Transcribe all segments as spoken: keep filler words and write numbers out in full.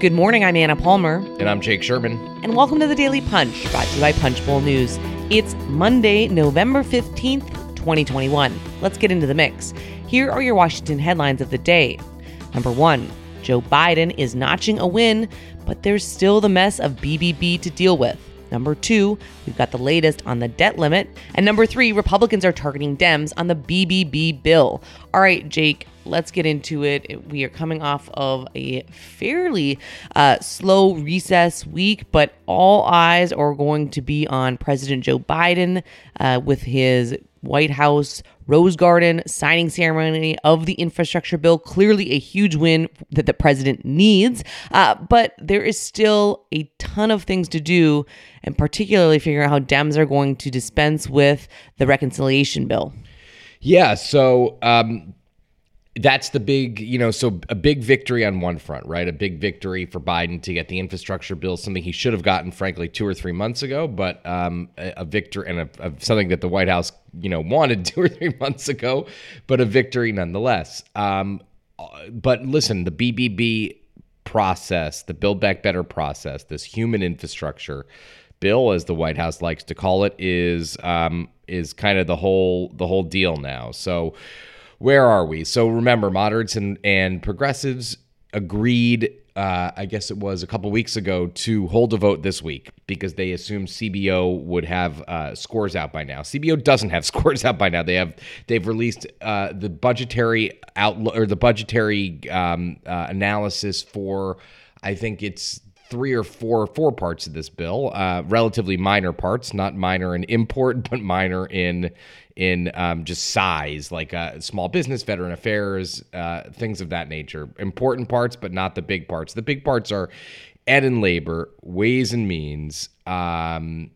Good morning, I'm Anna Palmer. And I'm Jake Sherman. And welcome to The Daily Punch, brought to you by Punchbowl News. It's Monday, November fifteenth, twenty twenty-one. Let's get into the mix. Here are your Washington headlines of the day. Number one, Joe Biden is notching a win, but there's still the mess of B B B to deal with. Number two, we've got the latest on the debt limit. And number three, Republicans are targeting Dems on the B B B bill. All right, Jake, let's get into it. We are coming off of a fairly uh, slow recess week, but all eyes are going to be on President Joe Biden uh, with his White House Rose Garden signing ceremony of the infrastructure bill. Clearly a huge win that the president needs, uh, but there is still a ton of things to do, and particularly figuring out how Dems are going to dispense with the reconciliation bill. Yeah, so um, that's the big, you know, so a big victory on one front, right? A big victory for Biden to get the infrastructure bill, something he should have gotten, frankly, two or three months ago, but um, a, a victory and a, a, something that the White House you know, wanted two or three months ago, but a victory nonetheless. Um, but listen, the B B B process, the Build Back Better process, this human infrastructure bill, as the White House likes to call it, is um, is kind of the whole the whole deal now. So where are we? So remember, moderates and, and progressives agreed, uh, I guess it was a couple weeks ago, to hold a vote this week because they assumed C B O would have uh, scores out by now. C B O doesn't have scores out by now. They have they've released uh, the budgetary outlook or the budgetary um, uh, analysis for, I think it's three or four four parts of this bill, uh, relatively minor parts, not minor in import, but minor in in um, just size, like uh, small business, veteran affairs, uh, things of that nature. Important parts, but not the big parts. The big parts are ed and labor, ways and means, um,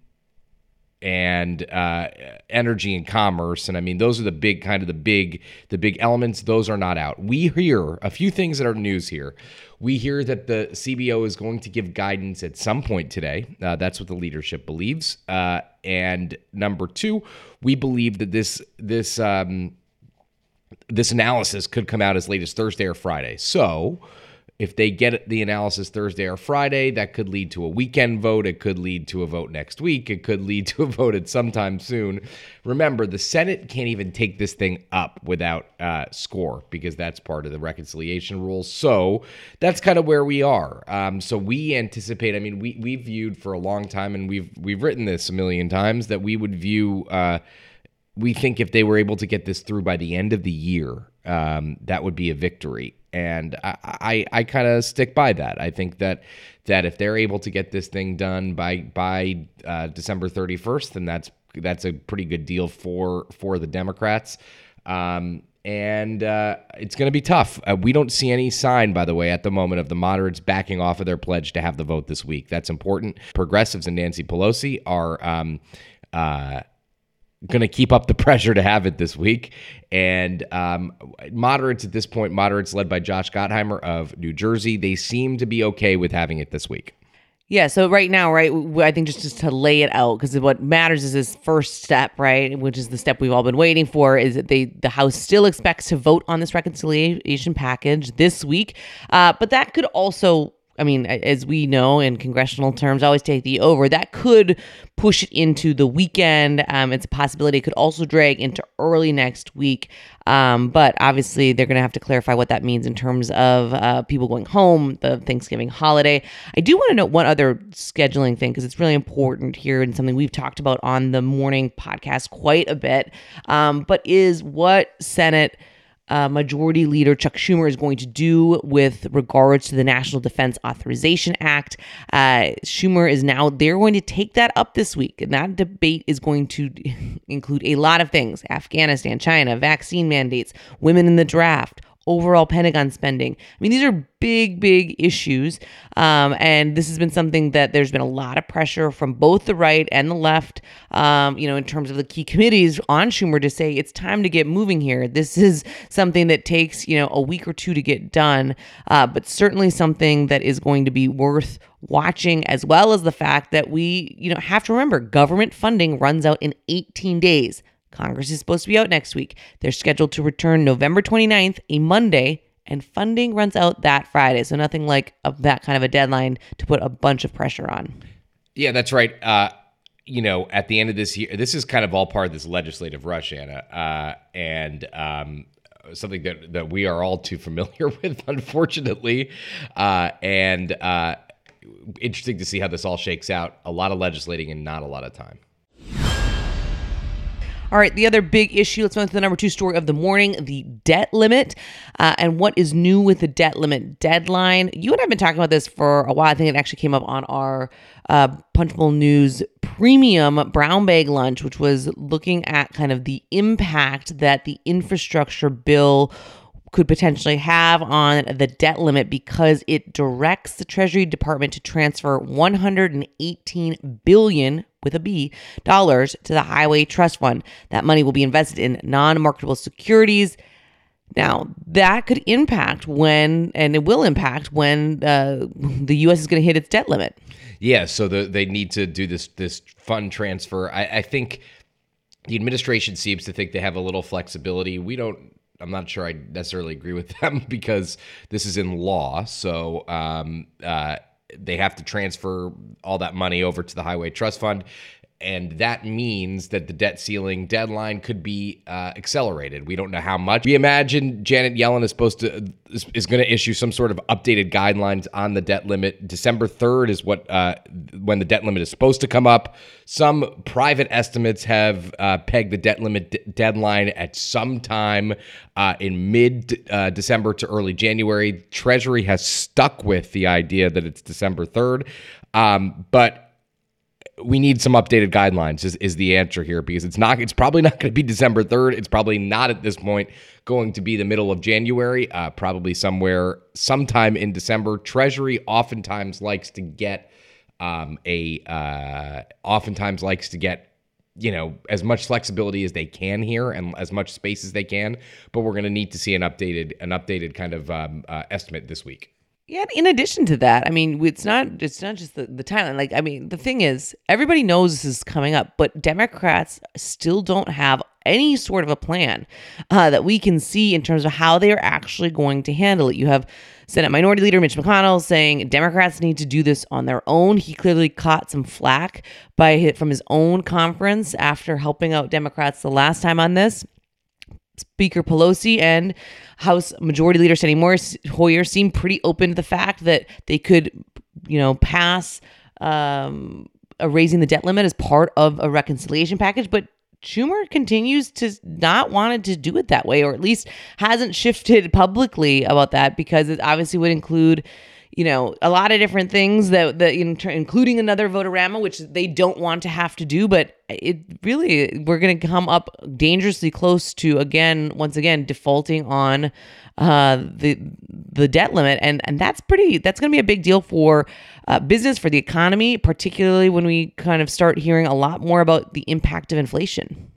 and uh, energy and commerce. And I mean, those are the big kind of the big the big elements. Those are not out. We hear a few things that are news here. We hear that the C B O is going to give guidance at some point today. Uh, that's what the leadership believes. Uh, and number two, we believe that this this um, this analysis could come out as late as Thursday or Friday. So if they get the analysis Thursday or Friday, that could lead to a weekend vote. It could lead to a vote next week. It could lead to a vote at sometime soon. Remember, the Senate can't even take this thing up without uh, score because that's part of the reconciliation rules. So that's kind of where we are. Um, so we anticipate. I mean, we we viewed for a long time, and we've we've written this a million times, that we would view. Uh, we think if they were able to get this through by the end of the year, um, that would be a victory. And I, I, I kind of stick by that. I think that that if they're able to get this thing done by by uh, December thirty-first, then that's that's a pretty good deal for for the Democrats. Um, and uh, it's going to be tough. Uh, we don't see any sign, by the way, at the moment of the moderates backing off of their pledge to have the vote this week. That's important. Progressives and Nancy Pelosi are um, uh, going to keep up the pressure to have it this week. And um, moderates at this point, moderates led by Josh Gottheimer of New Jersey, they seem to be okay with having it this week. Yeah, so right now, right, I think just, just to lay it out, because what matters is this first step, right, which is the step we've all been waiting for, is that they the House still expects to vote on this reconciliation package this week. Uh, but that could also, I mean, as we know, in congressional terms, always take the over. That could push it into the weekend. Um, it's a possibility. It could also drag into early next week. Um, but obviously, they're going to have to clarify what that means in terms of uh, people going home, the Thanksgiving holiday. I do want to note one other scheduling thing, because it's really important here and something we've talked about on the morning podcast quite a bit, um, but is what Senate Uh, Majority Leader Chuck Schumer is going to do with regards to the National Defense Authorization Act. Uh, Schumer is now, they're going to take that up this week. And that debate is going to include a lot of things: Afghanistan, China, vaccine mandates, women in the draft, overall Pentagon spending. I mean, these are big, big issues. Um, and this has been something that there's been a lot of pressure from both the right and the left, um, you know, in terms of the key committees on Schumer to say it's time to get moving here. This is something that takes, you know, a week or two to get done, uh, but certainly something that is going to be worth watching, as well as the fact that we, you know, have to remember government funding runs out in eighteen days. Congress is supposed to be out next week. They're scheduled to return November twenty-ninth, a Monday, and funding runs out that Friday. So nothing like a, that kind of a deadline to put a bunch of pressure on. Yeah, that's right. Uh, you know, at the end of this year, this is kind of all part of this legislative rush, Anna, uh, and um, something that, that we are all too familiar with, unfortunately. Uh, and uh, interesting to see how this all shakes out. A lot of legislating and not a lot of time. All right, the other big issue, let's move to the number two story of the morning, the debt limit uh, and what is new with the debt limit deadline. You and I have been talking about this for a while. I think it actually came up on our uh, Punchbowl News premium brown bag lunch, which was looking at kind of the impact that the infrastructure bill could potentially have on the debt limit because it directs the Treasury Department to transfer one hundred eighteen billion dollars with a B, dollars to the Highway Trust Fund. That money will be invested in non-marketable securities. Now, that could impact when, and it will impact when uh, the U S is going to hit its debt limit. Yeah, so the, they need to do this this fund transfer. I, I think the administration seems to think they have a little flexibility. We don't. I'm not sure I necessarily agree with them because this is in law. So um, uh, they have to transfer all that money over to the Highway Trust Fund. And that means that the debt ceiling deadline could be uh, accelerated. We don't know how much. We imagine Janet Yellen is supposed to is, is going to issue some sort of updated guidelines on the debt limit. December third is what uh, when the debt limit is supposed to come up. Some private estimates have uh, pegged the debt limit d- deadline at some time uh, in mid uh, December to early January. Treasury has stuck with the idea that it's December third, um, but. We need some updated guidelines is, is the answer here because it's not. It's probably not going to be December third. It's probably not at this point going to be the middle of January, uh, probably somewhere sometime in December. Treasury oftentimes likes to get um, a uh, oftentimes likes to get, you know, as much flexibility as they can here and as much space as they can. But we're going to need to see an updated an updated kind of um, uh, estimate this week. Yeah, in addition to that, I mean, it's not it's not just the, the timeline. Like, I mean, the thing is, everybody knows this is coming up, but Democrats still don't have any sort of a plan uh, that we can see in terms of how they are actually going to handle it. You have Senate Minority Leader Mitch McConnell saying Democrats need to do this on their own. He clearly caught some flack by from his own conference after helping out Democrats the last time on this. Speaker Pelosi and House Majority Leader Steny Hoyer seem pretty open to the fact that they could, you know, pass um, a raising the debt limit as part of a reconciliation package. But Schumer continues to not wanted to do it that way, or at least hasn't shifted publicly about that because it obviously would include, you know, a lot of different things that, that including another Votorama, which they don't want to have to do. But it really, we're going to come up dangerously close to, again, once again, defaulting on uh, the the debt limit. And and that's pretty, that's going to be a big deal for uh, business, for the economy, particularly when we kind of start hearing a lot more about the impact of inflation.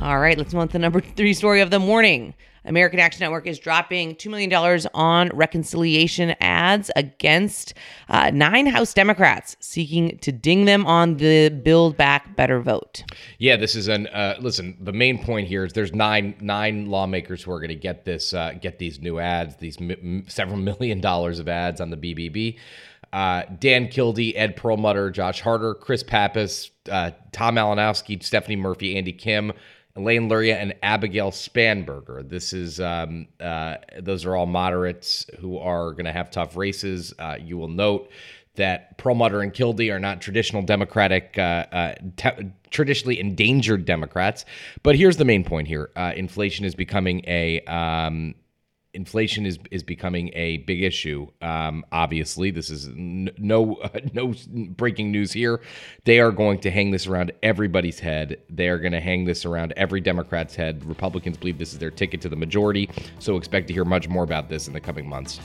All right, let's move on to the number three story of the morning. American Action Network is dropping two million dollars on reconciliation ads against uh, nine House Democrats seeking to ding them on the Build Back Better vote. Yeah, this is an uh, listen. The main point here is there's nine nine lawmakers who are going to get this uh, get these new ads, these mi- several million dollars of ads on the B B B. Uh, Dan Kildee, Ed Perlmutter, Josh Harder, Chris Pappas, uh, Tom Malinowski, Stephanie Murphy, Andy Kim, Elaine Luria, and Abigail Spanberger. This is um, uh, those are all moderates who are going to have tough races. Uh, you will note that Perlmutter and Kildee are not traditional Democratic, uh, uh, te- traditionally endangered Democrats. But here's the main point here: uh, inflation is becoming a um, inflation is is becoming a big issue. Um, obviously, this is n- no uh, no breaking news here. They are going to hang this around everybody's head. They are going to hang this around every Democrat's head. Republicans believe this is their ticket to the majority, so expect to hear much more about this in the coming months.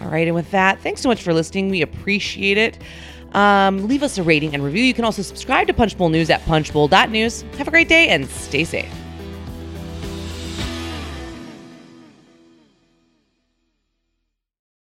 All right, and with that, thanks so much for listening. We appreciate it. Um, leave us a rating and review. You can also subscribe to Punchbowl News at punchbowl dot news. Have a great day and stay safe.